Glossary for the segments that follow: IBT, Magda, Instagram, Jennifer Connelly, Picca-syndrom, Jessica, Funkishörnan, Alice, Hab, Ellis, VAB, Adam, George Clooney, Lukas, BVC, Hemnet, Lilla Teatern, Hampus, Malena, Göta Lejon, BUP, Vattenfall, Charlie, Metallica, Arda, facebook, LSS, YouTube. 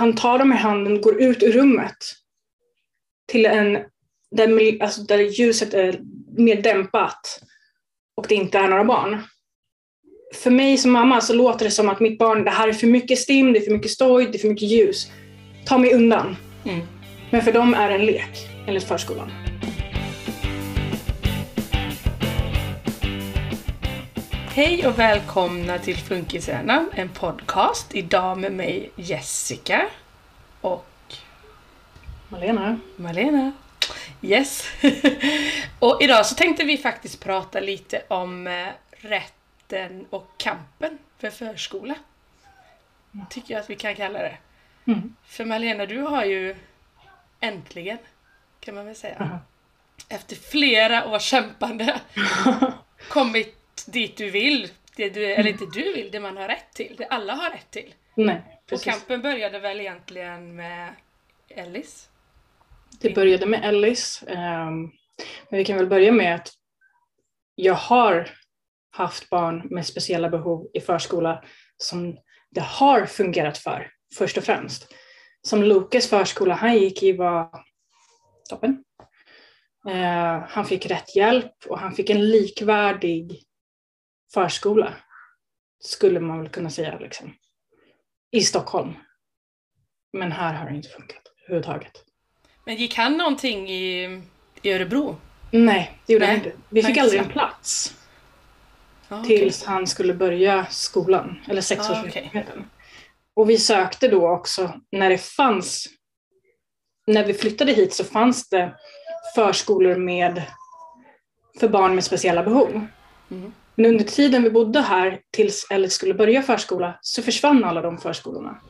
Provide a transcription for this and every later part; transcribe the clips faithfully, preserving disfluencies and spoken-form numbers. han tar dem i handen, går ut ur rummet till en där, alltså där ljuset är mer dämpat och det inte är några barn. För mig som mamma så låter det som att mitt barn, det här är för mycket stim, det är för mycket stoj, det är för mycket ljus. Ta mig undan. Mm. Men för dem är det en lek, enligt förskolan. Hej och välkomna till Funkishörnan, en podcast. Idag med mig Jessica och Malena. Malena. Yes. Och idag så tänkte vi faktiskt prata lite om rätten och kampen för förskola. Tycker jag att vi kan kalla det. Mm. För Malena, du har ju äntligen, kan man väl säga, mm. efter flera år kämpande kommit dit du vill, det du, eller inte du vill, det man har rätt till, det alla har rätt till. Nej, precis. Och kampen började väl egentligen med Ellis? Det började med Ellis, um, men vi kan väl börja med att jag har haft barn med speciella behov i förskola som det har fungerat för, först och främst. Som Lukas förskola, han gick i var toppen. Uh, han fick rätt hjälp och han fick en likvärdig förskola, skulle man väl kunna säga, liksom, i Stockholm. Men här har det inte funkat överhuvudtaget. Men gick han någonting i, i Örebro? Nej, det gjorde Nej. han inte. Vi fick aldrig en plats ah, okay. tills han skulle börja skolan, eller sexårsverksamheten. Ah, okay. Och vi sökte då också, när det fanns, när vi flyttade hit så fanns det förskolor med, för barn med speciella behov. Mm. Men under tiden vi bodde här tills Ellis skulle börja förskola så försvann alla de förskolorna.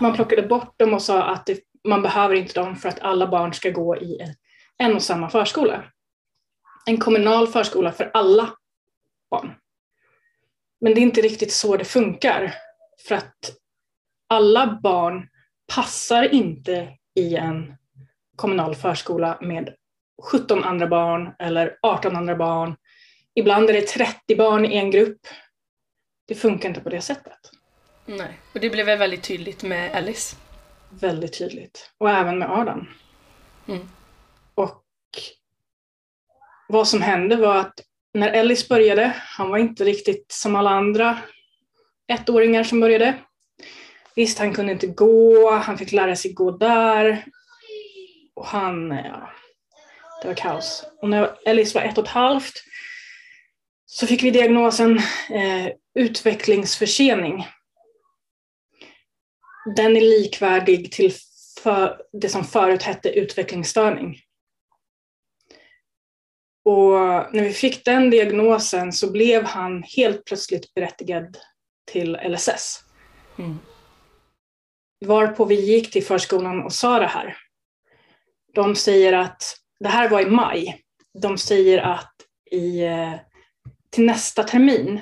Man plockade bort dem och sa att det, man behöver inte dem för att alla barn ska gå i en och samma förskola. En kommunal förskola för alla barn. Men det är inte riktigt så det funkar. För att alla barn passar inte i en kommunal förskola med sjutton andra barn eller arton andra barn. Ibland är det trettio barn i en grupp. Det funkar inte på det sättet. Nej, och det blev väl väldigt tydligt med Alice. Väldigt tydligt. Och även med Adam. Mm. Och vad som hände var att när Alice började, han var inte riktigt som alla andra ettåringar som började. Visst, han kunde inte gå. Han fick lära sig gå där. Och han, ja, det var kaos. Och när Alice var ett och ett halvt så fick vi diagnosen eh, utvecklingsförsening. Den är likvärdig till för det som förut hette utvecklingsstörning. Och när vi fick den diagnosen så blev han helt plötsligt berättigad till L S S. Mm. Varpå vi gick till förskolan och sa det här. De säger att, det här var i maj, de säger att i... Eh, till nästa termin,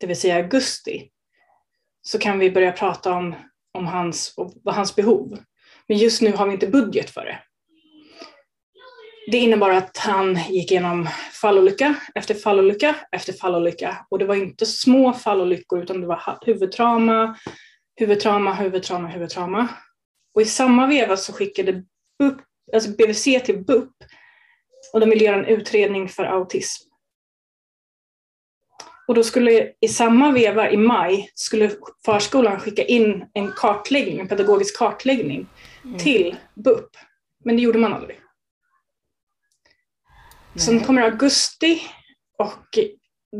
det vill säga augusti, så kan vi börja prata om, om hans, och hans behov. Men just nu har vi inte budget för det. Det innebar att han gick igenom fallolycka efter fallolycka efter fallolycka. Och det var inte små fallolyckor utan det var huvudtrauma, huvudtrauma, huvudtrauma, huvudtrauma. Och i samma veva så skickade B U P, alltså B V C till B U P och de ville göra en utredning för autism. Och då skulle i samma veva i maj skulle förskolan skicka in en kartläggning, en pedagogisk kartläggning mm. till B U P. Men det gjorde man aldrig. Mm. Sen kommer augusti och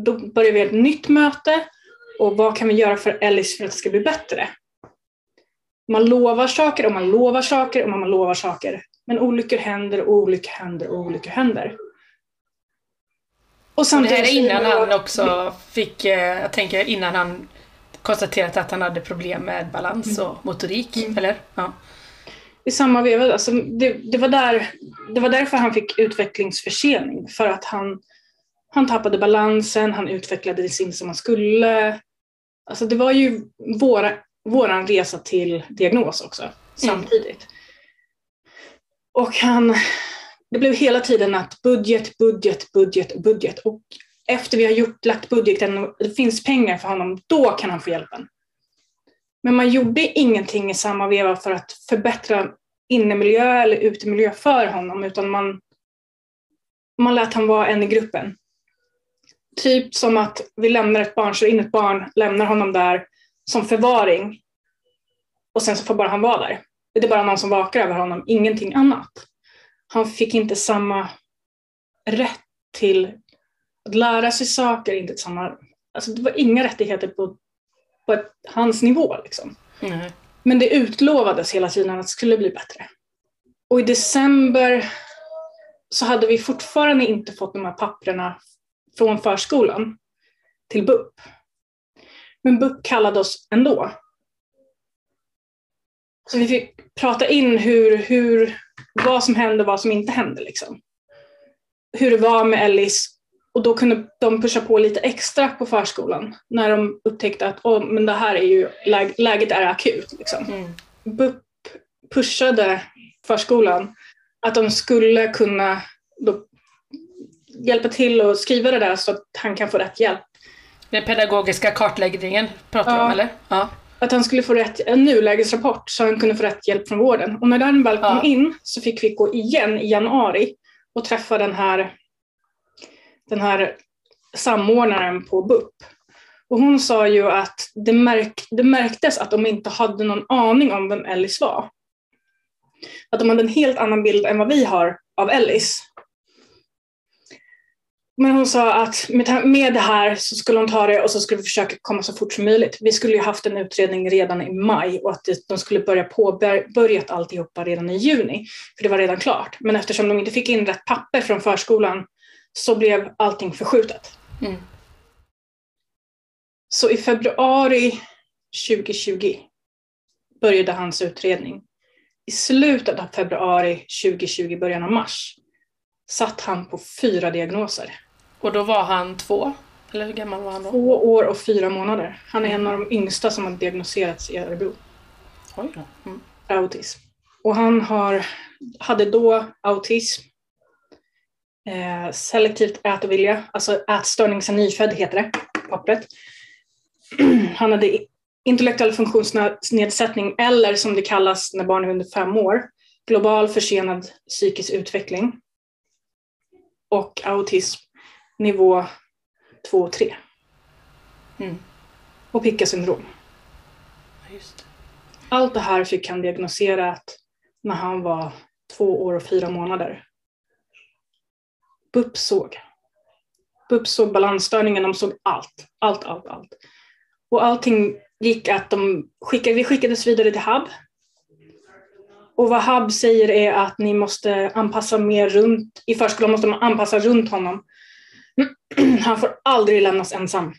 då börjar vi ett nytt möte. Och vad kan vi göra för Ellis för att det ska bli bättre? Man lovar saker och man lovar saker och man lovar saker. Men olyckor händer och olyckor händer och olyckor händer. Och det här innan han också fick, jag tänker innan han konstaterat att han hade problem med balans och motorik, mm. eller? Ja. I samma veva, alltså, det, det, var där, det var därför han fick utvecklingsförsening. För att han, han tappade balansen, han utvecklades inte som han skulle. Alltså, det var ju våra, våran resa till diagnos också, samtidigt. Mm. Och han... Det blev hela tiden att budget, budget, budget, budget. Och efter vi har gjort, lagt budgeten och det finns pengar för honom, då kan han få hjälpen. Men man gjorde ingenting i samma veva för att förbättra innemiljö eller utemiljö för honom, utan man, man lät han vara en i gruppen. Typ som att vi lämnar ett barn, så in ett barn, lämnar honom där som förvaring. Och sen så får bara han vara där. Det är bara någon som vakar över honom, ingenting annat. Han fick inte samma rätt till att lära sig saker, inte samma, alltså det var inga rättigheter på, på ett, hans nivå. Liksom. Mm. Men det utlovades hela tiden att det skulle bli bättre. Och i december så hade vi fortfarande inte fått de här papprena från förskolan till B U P. Men B U P kallade oss ändå. Så vi fick prata in hur, hur, vad som hände och vad som inte hände. Liksom. Hur det var med Ellis. Och då kunde de pusha på lite extra på förskolan. När de upptäckte att oh, men det här är ju, läg- läget är akut. Liksom. Mm. B U P pushade förskolan att de skulle kunna då hjälpa till och skriva det där så att han kan få rätt hjälp. Den pedagogiska kartläggningen pratar ja. om, eller? Ja. Att han skulle få rätt, en nulägesrapport så han kunde få rätt hjälp från vården. Och när den väl kom ja. in så fick vi gå igen i januari och träffa den här, den här samordnaren på B U P. Och hon sa ju att det, märk, det märktes att de inte hade någon aning om vem Ellis var. Att de hade en helt annan bild än vad vi har av Ellis. Men hon sa att med det här så skulle hon ta det och så skulle vi försöka komma så fort som möjligt. Vi skulle ju haft en utredning redan i maj och att de skulle börja påbörjat alltihopa redan i juni. För det var redan klart. Men eftersom de inte fick in rätt papper från förskolan så blev allting förskjutet. Mm. Så i februari tjugohundratjugo började hans utredning. I slutet av februari tjugohundratjugo, början av mars, satt han på fyra diagnoser. Och då var han två? Eller hur gammal var han då? Två år och fyra månader. Han är en av de yngsta som har diagnoserats i Örebro. Oj då. Mm. Autism. Och han har, hade då autism, eh, selektivt ät och vilja, alltså ätstörning sedan nyfödd heter det, pappret. Han hade intellektuell funktionsnedsättning, eller som det kallas när barn är under fem år, global försenad psykisk utveckling. Och autism nivå två och tre. Mm. Och Picca-syndrom. Just det. Allt det här fick han diagnoserat när han var två år och fyra månader. B U P såg. B U P såg balansstörningen, de såg allt. Allt, allt, allt. Och allting gick att de skickade, vi skickades vidare till Hab. Och vad Hab säger är att ni måste anpassa mer runt, i förskolan måste man anpassa runt honom. Han får aldrig lämnas ensam.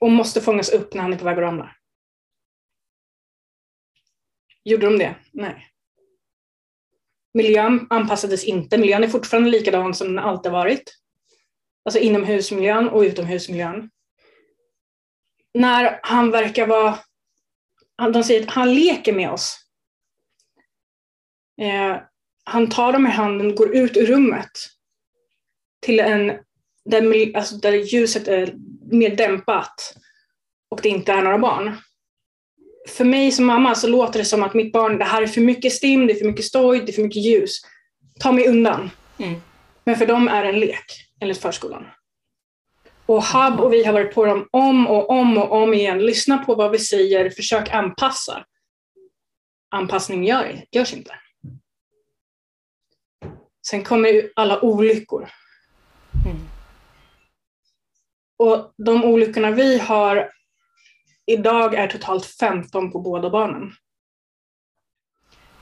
Och måste fångas upp när han är på väg att ramla. Gjorde de det? Nej. Miljön anpassades inte. Miljön är fortfarande likadan som den alltid varit. Alltså inomhusmiljön och utomhusmiljön. När han verkar vara, de säger att han leker med oss. Eh, han tar dem i handen, går ut ur rummet till en där, alltså där ljuset är mer dämpat och det inte är några barn. För mig som mamma så låter det som att mitt barn, det här är för mycket stim, det är för mycket stoj, det är för mycket ljus. Ta mig undan. Mm. Men för dem är en lek enligt förskolan. Och Hab och vi har varit på dem om och om och om igen. Lyssna på vad vi säger, försök anpassa. Anpassning gör, görs inte. Sen kommer ju alla olyckor. Mm. Och de olyckorna vi har idag är totalt femton på båda barnen.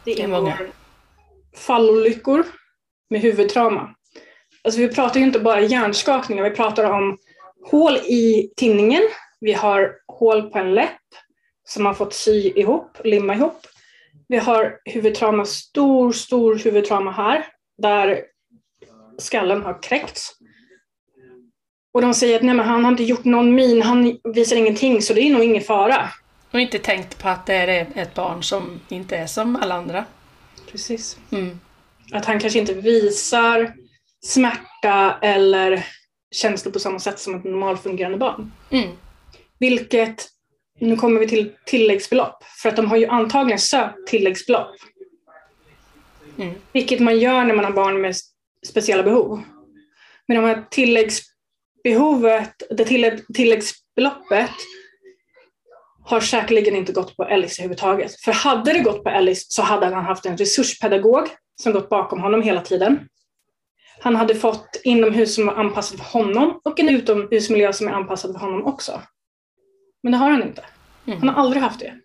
Det är många. Fallolyckor med huvudtrauma. Alltså vi pratar ju inte bara hjärnskakningar, vi pratar om hål i tinningen. Vi har hål på en läpp som har fått sy ihop, limma ihop. Vi har huvudtrauma, stor, stor huvudtrauma här. Där skallen har kräckts. Och de säger att nej, men han har inte gjort någon min, han visar ingenting, så det är nog ingen fara. Och inte tänkt på att det är ett barn som inte är som alla andra. Precis. Mm. Att han kanske inte visar smärta eller känslor på samma sätt som ett normalfungerande barn. Mm. Vilket nu kommer vi till tilläggsbelopp. För att de har ju antagligen sökt tilläggsbelopp. Mm. Vilket man gör när man har barn med speciella behov. Men de här tilläggsbehovet, det tillägg, tilläggsbeloppet har säkerligen inte gått på Alice överhuvudtaget. För hade det gått på Alice så hade han haft en resurspedagog som gått bakom honom hela tiden. Han hade fått inomhus som var anpassad för honom och en utomhusmiljö som är anpassad för honom också. Men det har han inte. Mm. Han har aldrig haft det.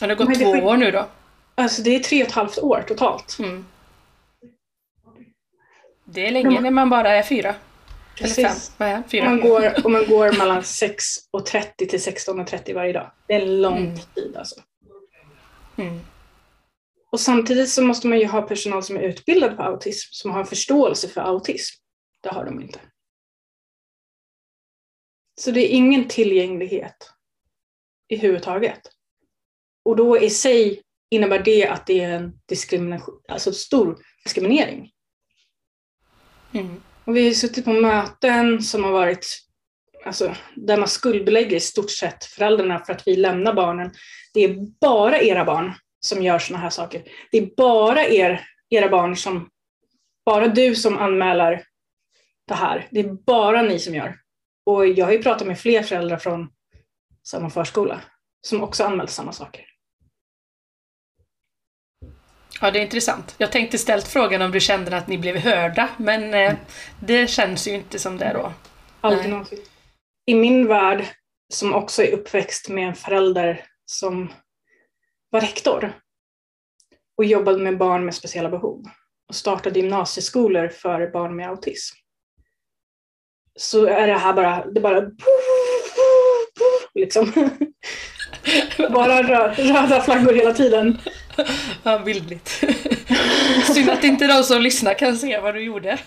Ja, det har gått Men två det, år nu då? Alltså det är tre och ett halvt år totalt. Mm. Det är länge när man bara är fyra. Precis. Eller fem. Ja, fyra. Om man går, om man går mellan sex och trettio till sexton och trettio varje dag. Det är en lång mm. tid alltså. Mm. Och samtidigt så måste man ju ha personal som är utbildad på autism. Som har en förståelse för autism. Det har de inte. Så det är ingen tillgänglighet i huvudtaget. Och då i sig innebär det att det är en diskrimination, alltså stor diskriminering. Mm. Och vi har suttit på möten som har varit, alltså, där man skuldbelägger i stort sett föräldrarna för att vi lämnar barnen. Det är bara era barn som gör såna här saker. Det är bara er, era barn som, bara du som anmäler det här. Det är bara ni som gör. Och jag har ju pratat med fler föräldrar från samma förskola som också anmält samma saker. Ja, det är intressant. Jag tänkte ställt frågan om du kände att ni blev hörda, men eh, det känns ju inte som det då. Aldrig någonsin. I min värld, som också är uppväxt med en förälder som var rektor och jobbade med barn med speciella behov och startade gymnasieskolor för barn med autism, så är det här bara, det bara liksom bara röda, röda flaggor hela tiden. Ja, bildligt. Synd att inte de som lyssnar kan se vad du gjorde.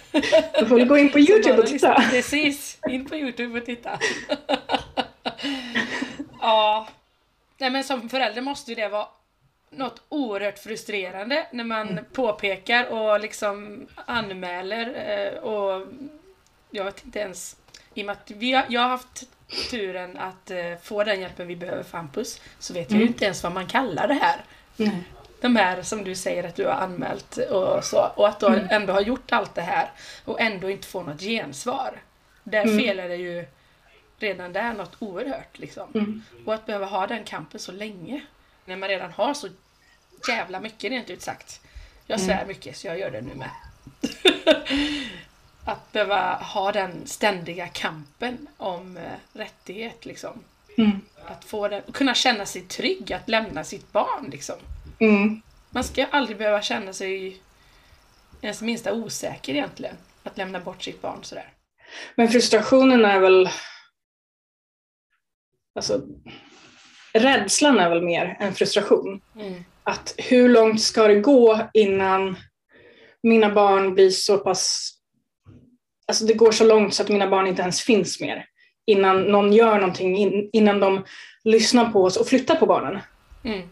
Du får gå in på YouTube och titta. Precis, in på YouTube och titta. Ja. Nej, men som förälder måste det vara något oerhört frustrerande när man mm. påpekar och liksom anmäler. Och jag vet inte ens, i och med att vi har, jag har haft turen att få den hjälpen vi behöver för Hampus, så vet mm. jag ju inte ens vad man kallar det här. Mm. De här som du säger att du har anmält och så, och att du mm. ändå har gjort allt det här och ändå inte får något gensvar. Där mm. felar det ju redan där något oerhört liksom. Mm. Och att behöva ha den kampen så länge när man redan har så jävla mycket, rent ut sagt. Jag svär mm. mycket, så jag gör det nu med. Att behöva ha den ständiga kampen om rättighet liksom. Mm. Att få den, kunna känna sig trygg att lämna sitt barn liksom. Mm. Man ska aldrig behöva känna sig ens minsta osäker egentligen att lämna bort sitt barn sådär. Men frustrationen är väl, alltså rädslan är väl mer en frustration. Mm. Att hur långt ska det gå innan mina barn blir så pass, alltså det går så långt så att mina barn inte ens finns mer. Innan någon gör någonting, innan de lyssnar på oss och flyttar på barnen. Mm.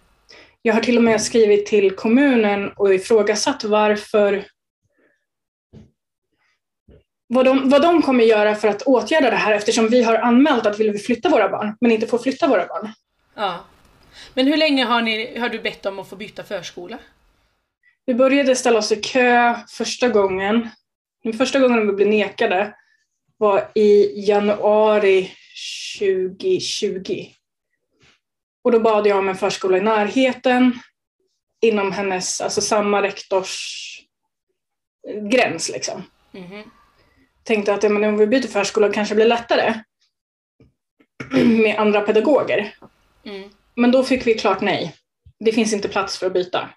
Jag har till och med skrivit till kommunen och ifrågasatt varför, vad de, vad de kommer göra för att åtgärda det här, eftersom vi har anmält att vi vill flytta våra barn men inte får flytta våra barn. Ja. Men hur länge har, ni, har du bett om att få byta förskola? Vi började ställa oss i kö första gången. Den första gången vi blev nekade var i januari tjugohundratjugo. Och då bad jag om en förskola i närheten inom hennes, alltså samma rektors gräns liksom. Mm-hmm. Tänkte att ja, men om vi byter förskola kanske blir lättare med andra pedagoger. Mm. Men då fick vi klart nej. Det finns inte plats för att byta.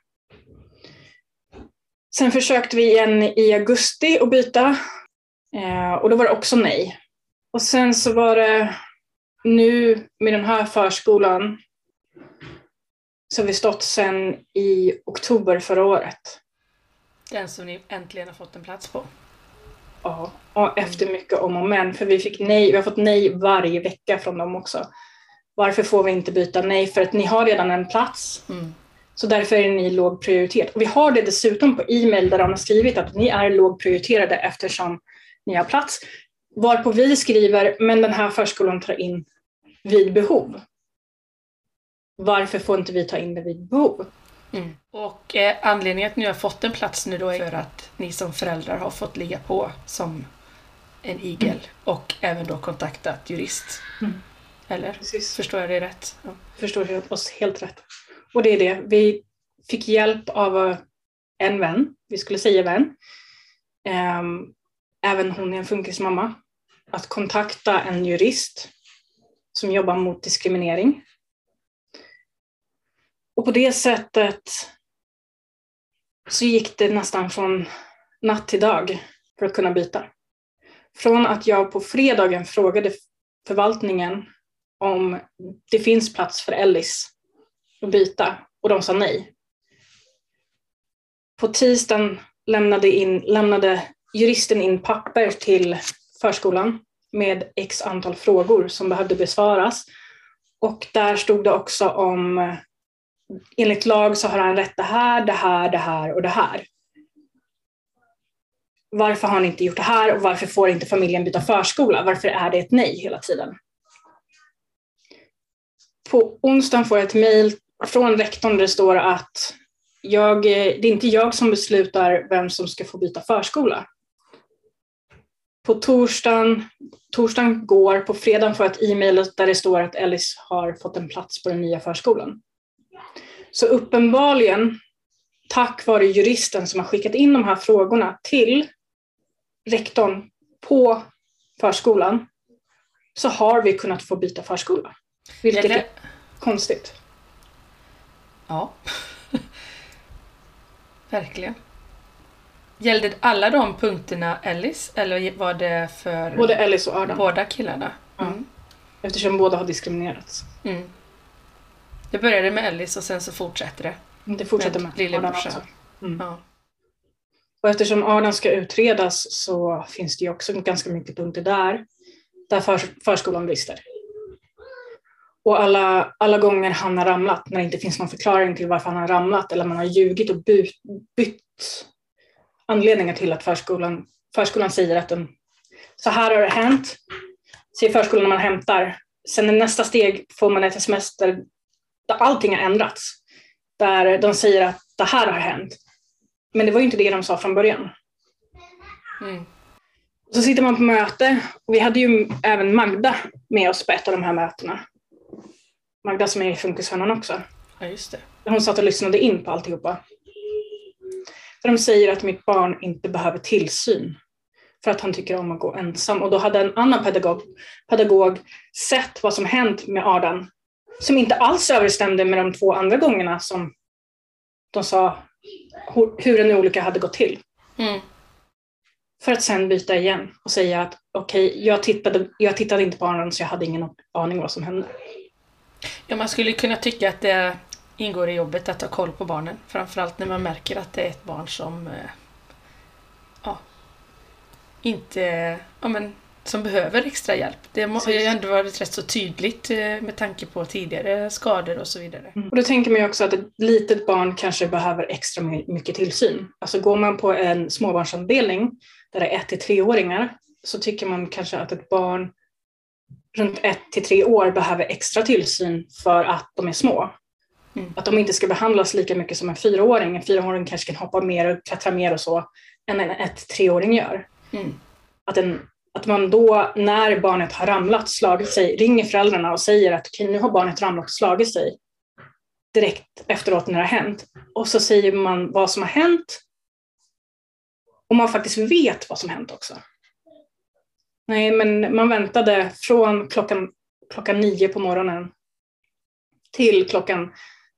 Sen försökte vi igen i augusti att byta. Och då var det också nej. Och sen så var det nu med den här förskolan som vi stått sedan i oktober förra året. Den som ni äntligen har fått en plats på. Ja, och efter mycket om och men. För vi fick nej, vi har fått nej varje vecka från dem också. Varför får vi inte byta? Nej, för att ni har redan en plats. Mm. Så därför är ni låg prioritet. Och vi har det dessutom på e-mail där de har skrivit att ni är låg prioriterade eftersom ni har plats. Varpå vi skriver, men den här förskolan tar in vid behov. varför får inte vi ta in det vid B O P? Mm. Och eh, anledningen att ni har fått en plats nu då är för att ni som föräldrar har fått ligga på som en igel mm. och även då kontaktat jurist. Mm. Eller? Precis. Förstår jag det rätt? Ja. Förstår jag oss helt rätt. Och det är det. Vi fick hjälp av en vän. Vi skulle säga vän. Ehm, även hon är en funkismamma. Att kontakta en jurist som jobbar mot diskriminering. Och på det sättet så gick det nästan från natt till dag för att kunna byta. Från att jag på fredagen frågade förvaltningen om det finns plats för Ellis att byta och de sa nej. På tisdagen lämnade, in, lämnade juristen in papper till förskolan med x antal frågor som behövde besvaras. Och där stod det också om enligt lag så har han rätt det här, det här, det här och det här. Varför har han inte gjort det här och varför får inte familjen byta förskola? Varför är det ett nej hela tiden? På onsdagen får jag ett mejl från rektorn där det står att jag, det är inte jag som beslutar vem som ska få byta förskola. På torsdagen, torsdagen går, på fredagen får jag ett e-mail där det står att Alice har fått en plats på den nya förskolan. Så uppenbarligen, tack vare juristen som har skickat in de här frågorna till rektorn på förskolan, så har vi kunnat få byta förskola. Vilket Eller... är konstigt. Ja, verkligen. Gällde alla de punkterna Alice? Eller var det för både Alice och Arda. Båda killarna? Mm. Mm. Eftersom båda har diskriminerats. Mm. Det började med Alice och sen så fortsätter det. Det fortsätter med, med Adam också. Mm. Ja. Och eftersom Adam ska utredas så finns det ju också ganska mycket punkter där. Där för, förskolan brister. Och alla, alla gånger han har ramlat när det inte finns någon förklaring till varför han har ramlat. Eller man har ljugit och by, bytt anledningar till att förskolan, förskolan säger att den, så här har det hänt. Säger förskolan när man hämtar. Sen i nästa steg får man ett sms där allting har ändrats. Där de säger att det här har hänt. Men det var ju inte det de sa från början. Mm. Så sitter man på möte. Och vi hade ju även Magda med oss på ett av de här mötena. Magda som är i Funkishörnan också. Ja, just det. Hon satt och lyssnade in på alltihopa. För de säger att mitt barn inte behöver tillsyn. För att han tycker om att gå ensam. Och då hade en annan pedagog, pedagog sett vad som hänt med Adam. Som inte alls överstämde med de två andra gångerna som de sa hur den olika hade gått till. Mm. För att sen byta igen och säga att okej, okay, jag, tittade, jag tittade inte på honom så jag hade ingen aning vad som hände. Ja, man skulle kunna tycka att det ingår i jobbet att ta koll på barnen. Framförallt när man märker att det är ett barn som ja, inte... Ja, men, som behöver extra hjälp. Det har ju ändå varit rätt så tydligt med tanke på tidigare skador och så vidare. Mm. Och då tänker man ju också att ett litet barn kanske behöver extra mycket tillsyn. Alltså går man på en småbarnsavdelning där det är ett till tre åringar så tycker man kanske att ett barn runt ett till tre år behöver extra tillsyn för att de är små. Mm. Att de inte ska behandlas lika mycket som en fyraåring. En fyraåring kanske kan hoppa mer och klättra mer och så än en ett till tre åring gör. Mm. Att en Att man då, när barnet har ramlat, slagit sig, ringer föräldrarna och säger att okay, nu har barnet ramlat och slagit sig direkt efteråt när det har hänt. Och så säger man vad som har hänt. Och man faktiskt vet vad som hänt också. Nej, men man väntade från klockan, klockan nio på morgonen till klockan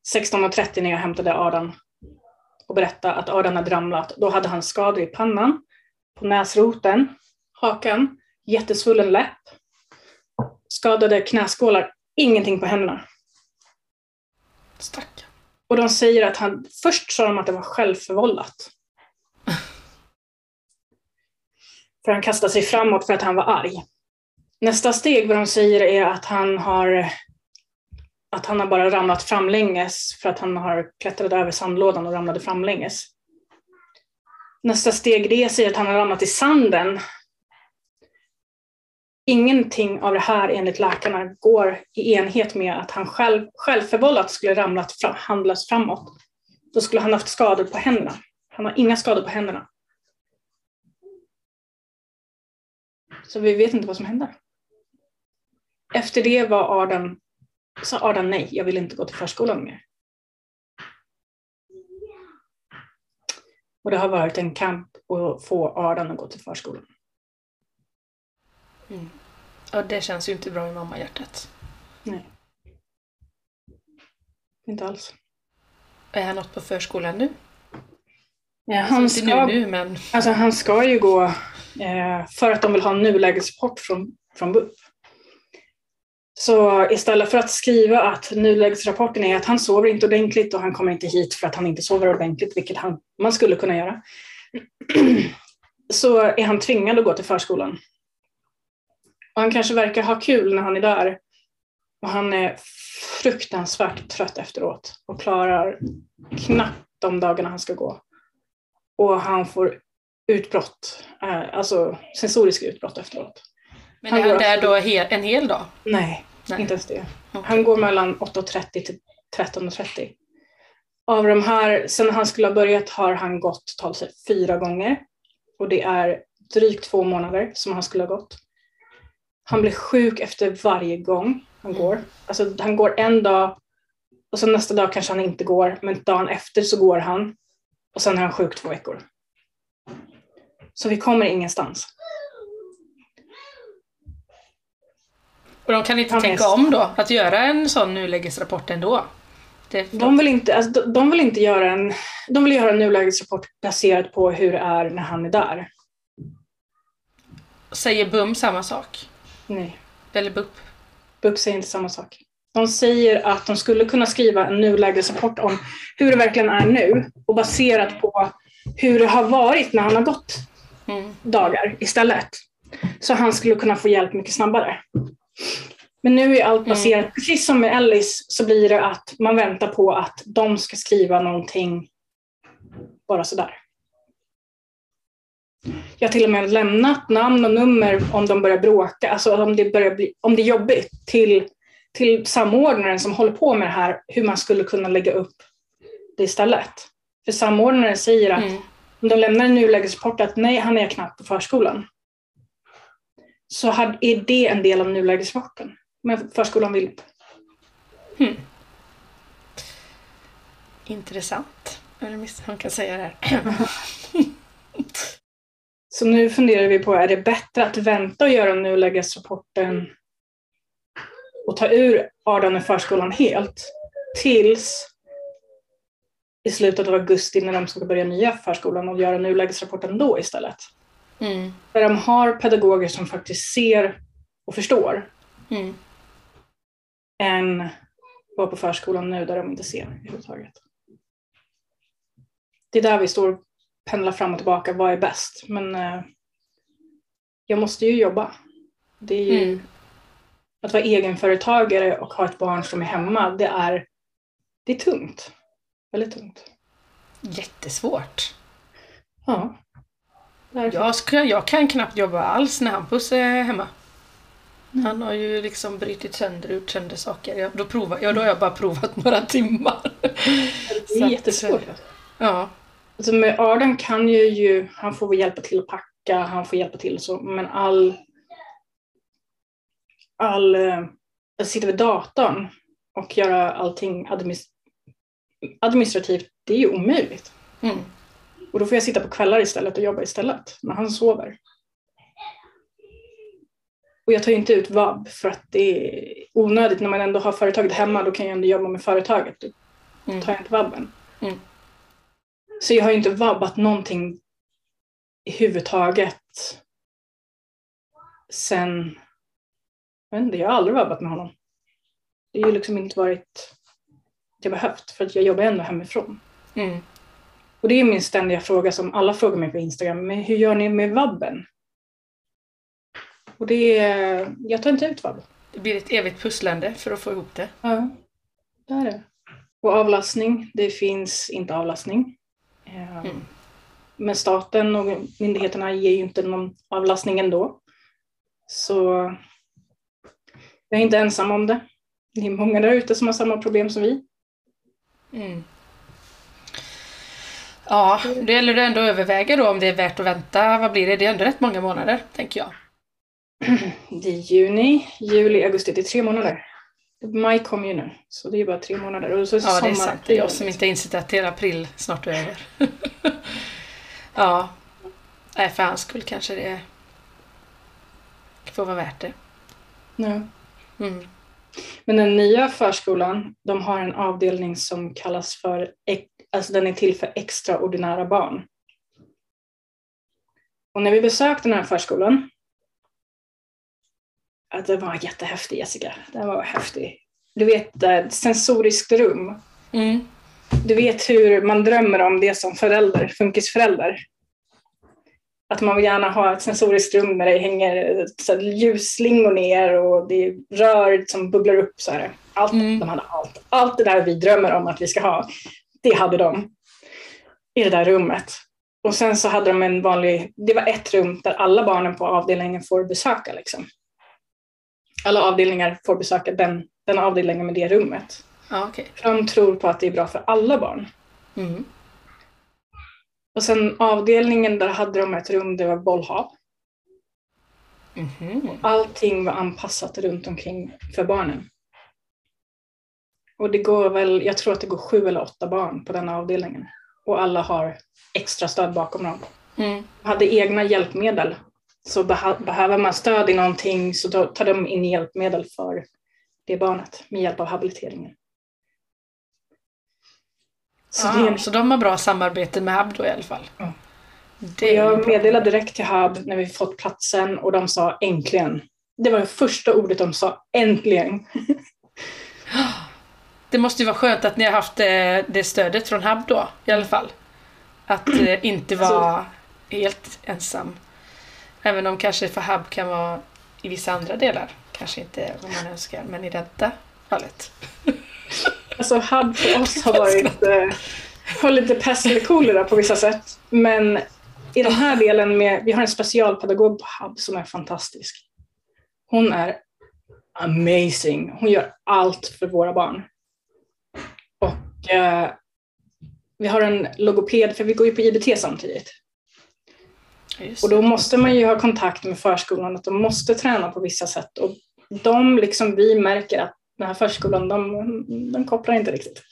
sexton och trettio när jag hämtade Adam och berättade att Adam hade ramlat. Då hade han skador i pannan, på näsroten. Hakan, jättesvullen läpp, skadade knäskålar, ingenting på händerna. Stack. Och de säger att han, först sa de att det var självförvållat. För han kastade sig framåt för att han var arg. Nästa steg vad de säger är att han har, att han har bara ramlat framlänges för att han har klättrat över sandlådan och ramlade framlänges. Nästa steg det säger att han har ramlat i sanden. Ingenting av det här enligt läkarna går i enhet med att han själv, självförvållat skulle ramlat fram, handlas framåt. Då skulle han haft skador på händerna. Han har inga skador på händerna. Så vi vet inte vad som händer. Efter det var Adam, sa Adam nej, jag vill inte gå till förskolan mer. Och det har varit en kamp att få Adam att gå till förskolan. Mm. Och det känns ju inte bra i mammahjärtat. Nej. Inte alls. Är han något på förskolan nu? Ja, han, alltså, ska, nu, nu men... alltså, han ska ju gå eh, för att de vill ha en nulägesrapport från, från B U P. Så istället för att skriva att nulägesrapporten är att han sover inte ordentligt och han kommer inte hit för att han inte sover ordentligt, vilket han, man skulle kunna göra, så är han tvingad att gå till förskolan. Och han kanske verkar ha kul när han är där. Och han är fruktansvärt trött efteråt. Och klarar knappt de dagarna han ska gå. Och han får utbrott. Alltså sensoriska utbrott efteråt. Men är han där då en hel dag? Nej, Nej. inte ens det. Okay. Han går mellan åtta och trettio till tretton och trettio. Av de här, sen han skulle ha börjat har han gått tolv, fyra gånger. Och det är drygt två månader som han skulle ha gått. Han blir sjuk efter varje gång han går. Alltså han går en dag och sen nästa dag kanske han inte går. Men dagen efter så går han. Och sen är han sjuk två veckor. Så vi kommer ingenstans. Och de kan inte han tänka är... om då? Att göra en sån nulägesrapport ändå? Det... De, vill inte, alltså, de, de vill inte göra en... De vill göra en nulägesrapport baserat på hur det är när han är där. Säger B U M samma sak? Nej. Eller B U P? B U P säger inte samma sak. De säger att de skulle kunna skriva en nulägesrapport om hur det verkligen är nu. Och baserat på hur det har varit när han har gått mm. dagar istället. Så han skulle kunna få hjälp mycket snabbare. Men nu är allt baserat, mm. precis som med Alice så blir det att man väntar på att de ska skriva någonting bara sådär. Jag har till och med lämnat namn och nummer om de börjar bråka, alltså om det, börjar bli, om det är jobbigt till, till samordnaren som håller på med det här, hur man skulle kunna lägga upp det istället. För samordnaren säger att mm. om de lämnar en nulägesrapport att nej, han är knappt på förskolan. Så är det en del av nulägesrapporten. Men förskolan vill. Hmm. Intressant. Eller minst han kan säga det här. Så nu funderar vi på, är det bättre att vänta och göra nulägesrapporten och ta ur Ardan och förskolan helt tills i slutet av augusti när de ska börja nya förskolan och göra nulägesrapporten då istället. Mm. Där de har pedagoger som faktiskt ser och förstår mm. än vad på förskolan nu där de inte ser överhuvudtaget. Det är där vi står och pendlar fram och tillbaka. Vad är bäst? Men eh, jag måste ju jobba. Det är ju, mm. att vara egenföretagare och ha ett barn som är hemma, det är, det är tungt. Väldigt tungt. Jättesvårt. Ja. Jag, ska, jag kan knappt jobba alls när Hampus är hemma. Mm. Han har ju liksom brytit sönder ut sönder saker. Jag, då, provar, jag, då har jag bara provat några timmar. Det är jättesvårt. Ja. Alltså med Arden kan ju, ju han får hjälpa till att packa, han får hjälpa till så, men all all att sitta vid datorn och göra allting administrativt, det är ju omöjligt. Mm. Och då får jag sitta på kvällar istället och jobba istället när han sover. Och jag tar ju inte ut V A B för att det är onödigt. När man ändå har företaget hemma, då kan jag ändå jobba med företaget. Då tar jag inte V A B:en. Mm. Så jag har ju inte vabbat någonting i huvud taget sen... Jag vet inte, jag har aldrig vabbat med honom. Det har ju liksom inte varit det jag behövt för att jag jobbar ändå hemifrån. Mm. Och det är min ständiga fråga som alla frågar mig på Instagram. Men hur gör ni med vabben? Och det är... Jag tar inte ut vabb. Det blir ett evigt pusslande för att få ihop det. Ja, det är det. Och avlastning. Det finns inte avlastning. Mm. Men staten och myndigheterna ger ju inte någon avlastning ändå. Så jag är inte ensam om det. Det är många där ute som har samma problem som vi. Mm. Ja, det gäller det ändå att överväga då om det är värt att vänta. Vad blir det? Det är ändå rätt många månader, tänker jag. Det är juni, juli, augusti. Det är tre månader. Maj kom ju nu, så det är bara tre månader. Och så är det ja, det är sant. Det är jag som inte har insett att hela april snart är över. Ja, nej, för hans skull kanske det får vara värt det. Ja. Mm. Men den nya förskolan, de har en avdelning som kallas för, alltså den är till för extraordinära barn. Och när vi besökte den här förskolan, att det var jättehäftigt, Jessica. Det var häftigt. Du vet, ett sensoriskt rum. Mm. Du vet hur man drömmer om det som förälder, funkisförälder. Att man vill gärna ha ett sensoriskt rum där det hänger så här, ljusslingor ner och det är rör som bubblar upp. Så här. Allt, mm. de hade allt. Allt det där vi drömmer om att vi ska ha, det hade de i det där rummet. Och sen så hade de en vanlig, det var ett rum där alla barnen på avdelningen får besöka liksom. Alla avdelningar får besöka den, den avdelningen med det rummet. Ah, okay. För de tror på att det är bra för alla barn. Mm. Och sen avdelningen där hade de ett rum, det var bollhav. Mm. Och allting var anpassat runt omkring för barnen. Och det går väl, jag tror att det går sju eller åtta barn på den avdelningen. Och alla har extra stöd bakom dem. Mm. De hade egna hjälpmedel. Så beh- behöver man stöd i någonting så då tar de in hjälpmedel för det barnet med hjälp av habiliteringen. Så, ah, det... så de har bra samarbete med Hab då i alla fall. Mm. Det... Jag meddelade direkt till Hab när vi fått platsen och de sa äntligen. Det var det första ordet de sa, äntligen. Det måste ju vara skönt att ni har haft det stödet från Hab då i alla fall. Att inte vara alltså... helt ensam. Även om kanske för Hab kan vara i vissa andra delar. Kanske inte vad man önskar, men i detta fallet. Alltså Hab för oss har varit eh, har lite pest eller kolera på vissa sätt. Men i den här delen med, vi har en specialpedagog på Hab som är fantastisk. Hon är amazing. Hon gör allt för våra barn. Och eh, vi har en logoped, för vi går ju på I B T samtidigt. Och då måste man ju ha kontakt med förskolan, att de måste träna på vissa sätt. Och de, liksom vi märker att den här förskolan, de, de kopplar inte riktigt.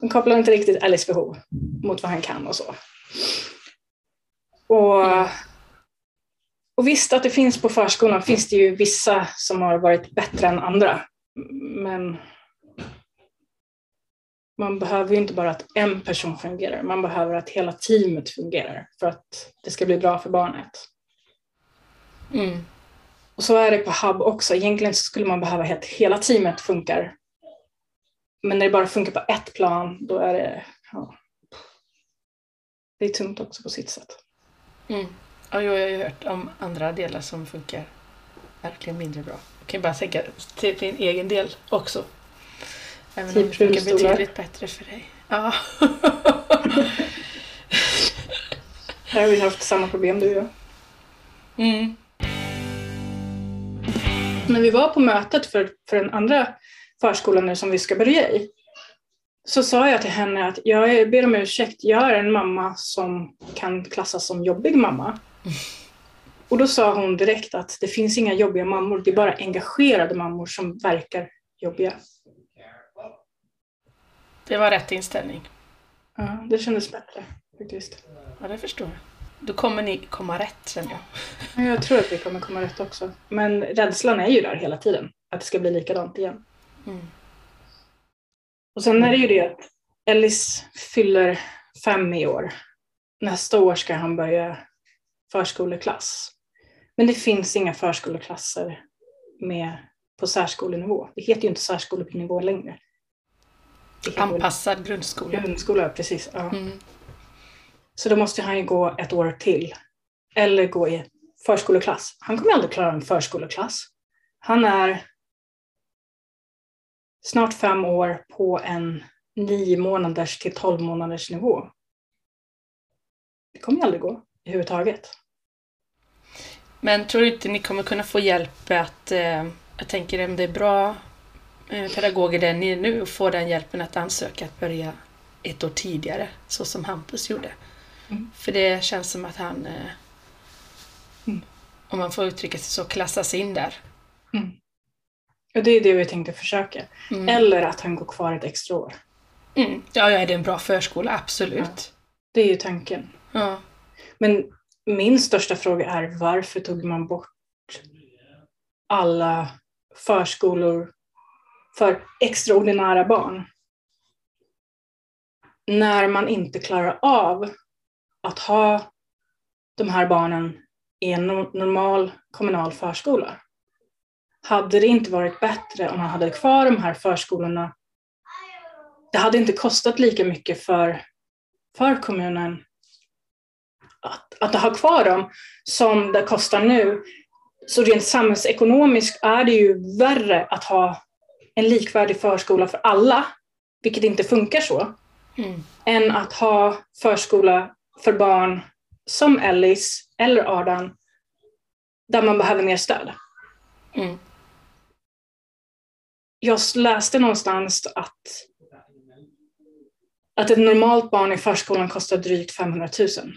De kopplar inte riktigt Alice behov mot vad han kan och så. Och, och visst att det finns på förskolan, finns det ju vissa som har varit bättre än andra. Men man behöver ju inte bara att en person fungerar. Man behöver att hela teamet fungerar för att det ska bli bra för barnet. Mm. Och så är det på Hab också. Egentligen så skulle man behöva att hela teamet funkar. Men när det bara funkar på ett plan, då är det... Ja, det är tungt också på sitt sätt. Mm. Ja, jag har ju hört om andra delar som funkar verkligen mindre bra. Jag kan bara tänka till din egen del också. Även om det brukar betydligt bättre för dig. Ja. Jag har ju haft samma problem du och jag. Mm. När vi var på mötet för, för den andra förskolan nu som vi ska börja i. Så sa jag till henne att jag ber om ursäkt. Jag är en mamma som kan klassas som jobbig mamma. Och då sa hon direkt att det finns inga jobbiga mammor. Det är bara engagerade mammor som verkar jobbiga. Det var rätt inställning. Ja, det kändes bättre faktiskt. Ja, det förstår jag. Då kommer ni komma rätt, känner jag. Ja, jag tror att vi kommer komma rätt också. Men rädslan är ju där hela tiden. Att det ska bli likadant igen. Mm. Och sen är det ju det att Ellis fyller fem i år. Nästa år ska han börja förskoleklass. Men det finns inga förskoleklasser med på särskolenivå. Det heter ju inte särskolenivå längre. Anpassad grundskola. Grundskola, precis. Ja. Mm. Så då måste han ju gå ett år till. Eller gå i förskoleklass. Han kommer aldrig klara en förskoleklass. Han är snart fem år på en nio månaders till tolv månaders nivå. Det kommer aldrig gå överhuvudtaget. Men tror du inte ni kommer kunna få hjälp att, eh, jag tänker om det är bra eh, pedagoger där ni är nu och få den hjälpen att ansöka att börja ett år tidigare, så som Hampus gjorde. Mm. För det känns som att han, eh, mm. om man får uttrycka sig så, klassas in där. Mm. Och det är det vi tänkte försöka. Mm. Eller att han går kvar ett extra år. Mm. Ja, är det en bra förskola? Absolut. Ja. Det är ju tanken. Ja. Men min största fråga är, varför tog man bort alla förskolor för extraordinära barn? När man inte klarar av att ha de här barnen i en normal kommunal förskola. Hade det inte varit bättre om man hade kvar de här förskolorna? Det hade inte kostat lika mycket för, för kommunen att, att ha kvar dem som det kostar nu. Så rent samhällsekonomiskt är det ju värre att ha en likvärdig förskola för alla, vilket inte funkar så, mm. än att ha förskola för barn som Alice eller Arda där man behöver mer stöd. Mm. Jag läste någonstans att att ett normalt barn i förskolan kostar drygt femhundratusen.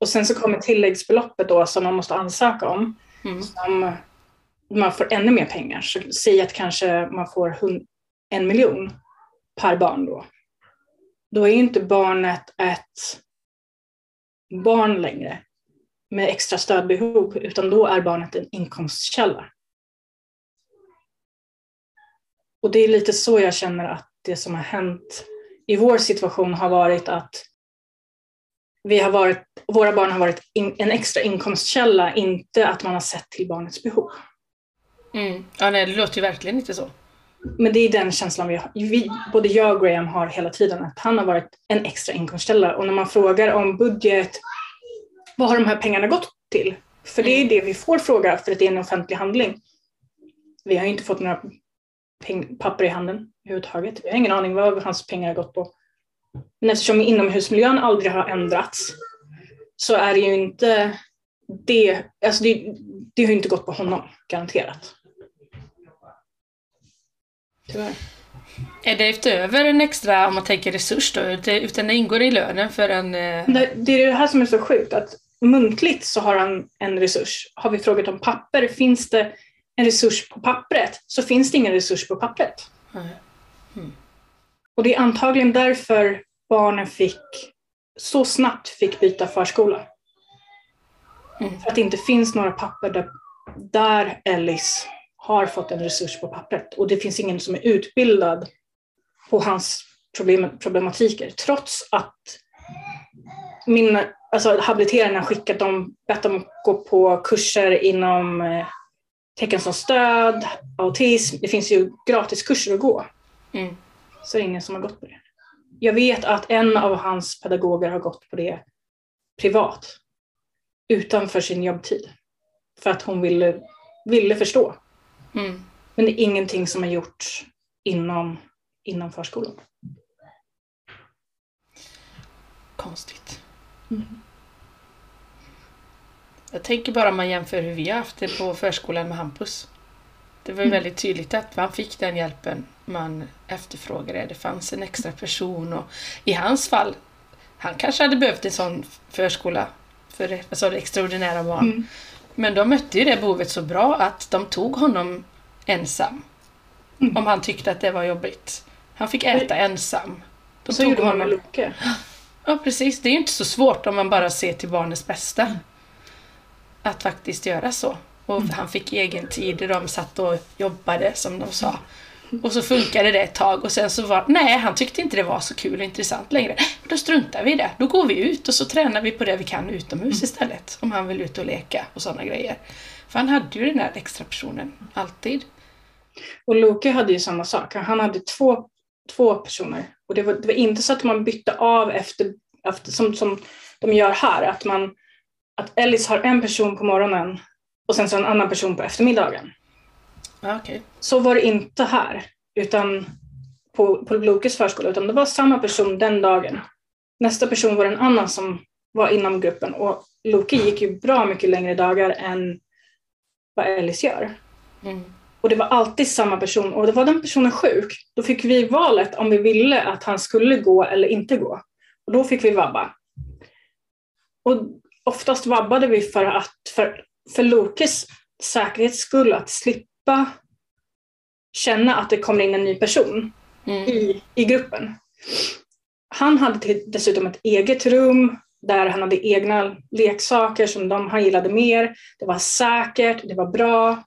Och sen så kommer tilläggsbeloppet då som man måste ansöka om. Mm. Som man får ännu mer pengar. Så säg att kanske man får en miljon per barn då. Då är ju inte barnet ett barn längre med extra stödbehov, utan då är barnet en inkomstkälla. Och det är lite så jag känner att det som har hänt i vår situation har varit att vi har varit, våra barn har varit in, en extra inkomstkälla, inte att man har sett till barnets behov. Mm. Ja, nej, det låter ju verkligen inte så. Men det är den känslan vi har. Vi, både jag och Graham har hela tiden att han har varit en extra inkomstkälla. Och när man frågar om budget, vad har de här pengarna gått till? För det är det vi får fråga, för att det är en offentlig handling. Vi har inte fått några peng- papper i handen överhuvudtaget. Vi har ingen aning vad hans pengar har gått på. Men eftersom inomhusmiljön aldrig har ändrats så är det ju inte det, alltså det, det har ju inte gått på honom, garanterat. Tyvärr. Är det utöver en extra, om man tänker resurs då, utan det ingår i lönen för en... Det, det är det här som är så sjukt, att muntligt så har han en resurs. Har vi frågat om papper, finns det en resurs på pappret, så finns det ingen resurs på pappret. Mm. Mm. Och det är antagligen därför barnen fick, så snabbt fick byta förskola. Mm. För att det inte finns några papper där, där Ellis har fått en resurs på pappret. Och det finns ingen som är utbildad på hans problem, problematiker. Trots att min, alltså habiliterarna skickat dem, bett dem att gå på kurser inom eh, tecken som stöd, autism. Det finns ju gratis kurser att gå. Mm. Så är det ingen som har gått på det. Jag vet att en av hans pedagoger har gått på det privat. Utanför sin jobbtid. För att hon ville, ville förstå. Mm. Men det är ingenting som har gjorts inom, inom förskolan. Konstigt. Mm. Jag tänker bara om man jämför hur vi har haft det på förskolan med Hampus. Det var ju mm. väldigt tydligt att man fick den hjälpen man efterfrågade. Det fanns en extra person. Och i hans fall, han kanske hade behövt en sån förskola för alltså extraordinära barn. Mm. Men de mötte ju det behovet så bra att de tog honom ensam. Mm. Om han tyckte att det var jobbigt. Han fick äta mm. ensam. De så tog gjorde honom med Lukas. Ja, precis. Det är ju inte så svårt om man bara ser till barnets bästa. Mm. Att faktiskt göra så. Och mm. han fick egen tid och de satt och jobbade som de sa. Och så funkade det ett tag. Och sen så var nej, han tyckte inte det var så kul och intressant längre. Då struntar vi i det. Då går vi ut och så tränar vi på det vi kan utomhus mm. istället. Om han vill ut och leka och sådana grejer. För han hade ju den där extra personen alltid. Och Lukas hade ju samma sak. Han hade två, två personer. Och det var, det var inte så att man bytte av efter, efter som, som de gör här. Att, man, att Ellis har en person på morgonen och sen så en annan person på eftermiddagen. Okay. Så var det inte här, utan på, på Lukas förskola, utan det var samma person den dagen. Nästa person var en annan som var inom gruppen och Loki gick ju bra mycket längre dagar än vad Alice gör. Mm. Och det var alltid samma person. Och det var den personen sjuk. Då fick vi valet om vi ville att han skulle gå eller inte gå. Och då fick vi vabba. Och oftast vabbade vi för att för, för Lokis säkerhets skull, att slippa känna att det kommer in en ny person mm. i, i gruppen. Han hade dessutom ett eget rum där han hade egna leksaker som de, han gillade mer. Det var säkert, det var bra.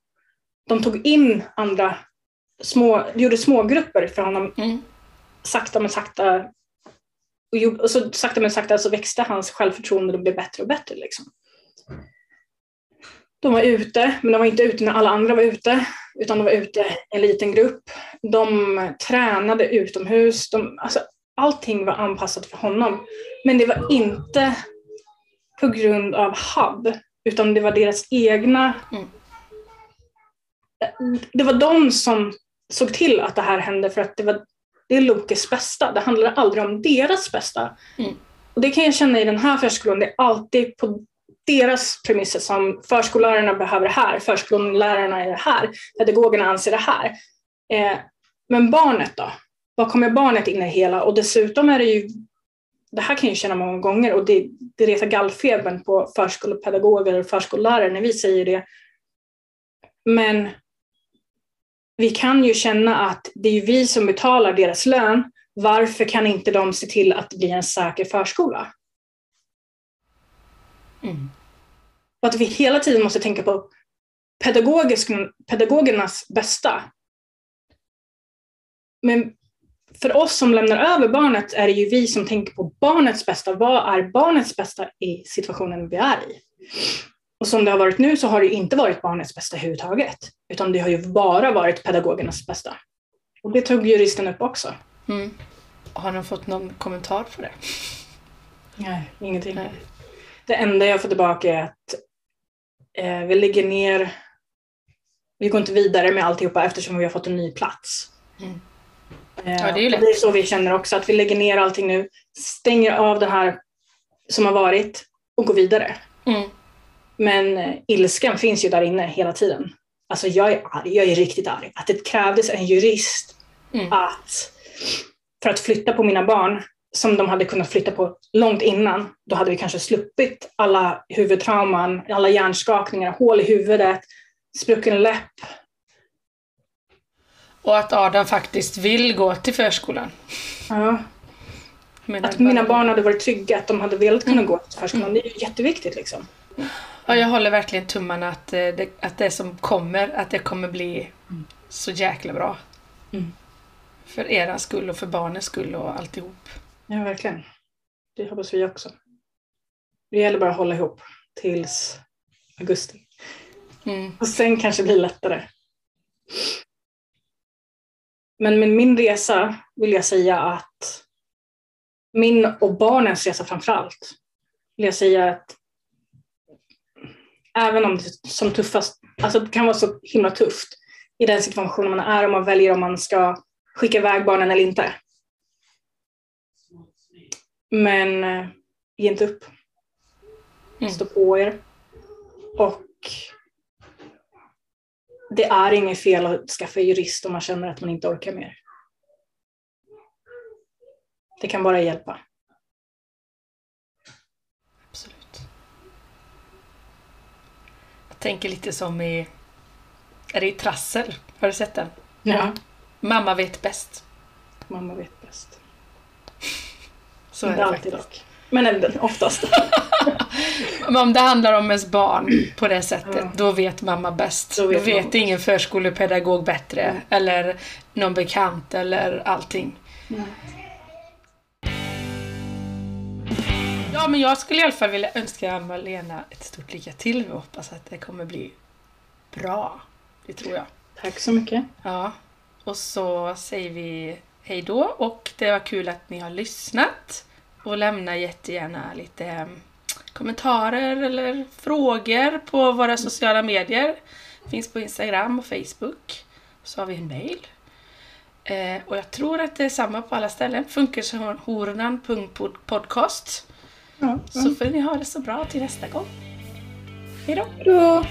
De tog in andra, små, gjorde smågrupper för honom. Mm. Sakta men sakta. Och, och så sakta men sakta så växte hans självförtroende och blev bättre och bättre. Liksom. De var ute, men de var inte ute när alla andra var ute. Utan de var ute i en liten grupp. De tränade utomhus. De, alltså, allting var anpassat för honom. Men det var inte på grund av Hab. Utan det var deras egna... Mm. Det var de som såg till att det här hände, för att det var det är Lokes bästa. Det handlade aldrig om deras bästa. Mm. Och det kan jag känna i den här förskolan. Det är alltid på deras premisser som förskollärarna behöver det här. Förskollärarna är det här. Pedagogerna anser det här. Eh, men barnet då? Vad kommer barnet in i hela? Och dessutom är det ju... Det här kan jag känna många gånger. Och det, det retar gallfebern på förskolepedagoger och förskollärare när vi säger det. Men... Vi kan ju känna att det är vi som betalar deras lön. Varför kan inte de se till att det blir en säker förskola? Mm. Och att vi hela tiden måste tänka på pedagogernas bästa. Men för oss som lämnar över barnet är det ju vi som tänker på barnets bästa. Vad är barnets bästa i situationen vi är i? Och som det har varit nu så har det inte varit barnets bästa överhuvudtaget. Utan det har ju bara varit pedagogernas bästa. Och det tog juristen upp också. Mm. Har de fått någon kommentar för det? Nej, ingenting. Nej. Det enda jag får tillbaka är att eh, vi lägger ner... Vi går inte vidare med alltihopa eftersom vi har fått en ny plats. Mm. Eh, ja, det är ju lätt. Det är så vi känner också. Att vi lägger ner allting nu. Stänger av det här som har varit och går vidare. Mm. Men ilskan finns ju där inne hela tiden. Alltså jag är arg, jag är riktigt arg. Att det krävdes en jurist mm. att, för att flytta på mina barn som de hade kunnat flytta på långt innan. Då hade vi kanske sluppit alla huvudtrauman, alla hjärnskakningar, hål i huvudet, sprucken läpp. Och att Adam faktiskt vill gå till förskolan. Ja. Mina att barn... mina barn hade varit trygga, att de hade velat kunna mm. gå till förskolan. Det är ju jätteviktigt liksom. Ja, jag håller verkligen tummarna att det, att det som kommer, att det kommer bli mm. så jäkla bra. Mm. För era skull och för barnens skull och alltihop. Ja, verkligen. Det hoppas vi också. Det gäller bara att hålla ihop tills augusti. Mm. Och sen kanske det blir lättare. Men med min resa vill jag säga att min och barnens resa framförallt vill jag säga att även om det, som tuffast, alltså det kan vara så himla tufft i den situationen man är, om man väljer om man ska skicka iväg barnen eller inte. Men ge inte upp. Stå på er. Och det är inget fel att skaffa jurist om man känner att man inte orkar mer. Det kan bara hjälpa. Tänker lite som i... Är det i Trassel? Har du sett den? Ja. Mamma vet bäst. Mamma vet bäst. Så är det alltid dock. Men även oftast. Om det handlar om ens barn på det sättet, ja. Då vet mamma bäst. Då vet, då vet ingen förskolepedagog bättre. Mm. Eller någon bekant eller allting. Mm. Ja, men jag skulle i alla fall vilja önska Malena ett stort lycka till. Vi hoppas att det kommer bli bra. Det tror jag. Tack så mycket. Ja, och så säger vi hej då. Och det var kul att ni har lyssnat. Och lämna jättegärna lite kommentarer eller frågor på våra sociala medier. Finns på Instagram och Facebook. Så har vi en mejl. Eh, och jag tror att det är samma på alla ställen. Funkishörnan punkt podcast Ja. Så får ni ha det så bra till nästa gång. Hej då! Hej då!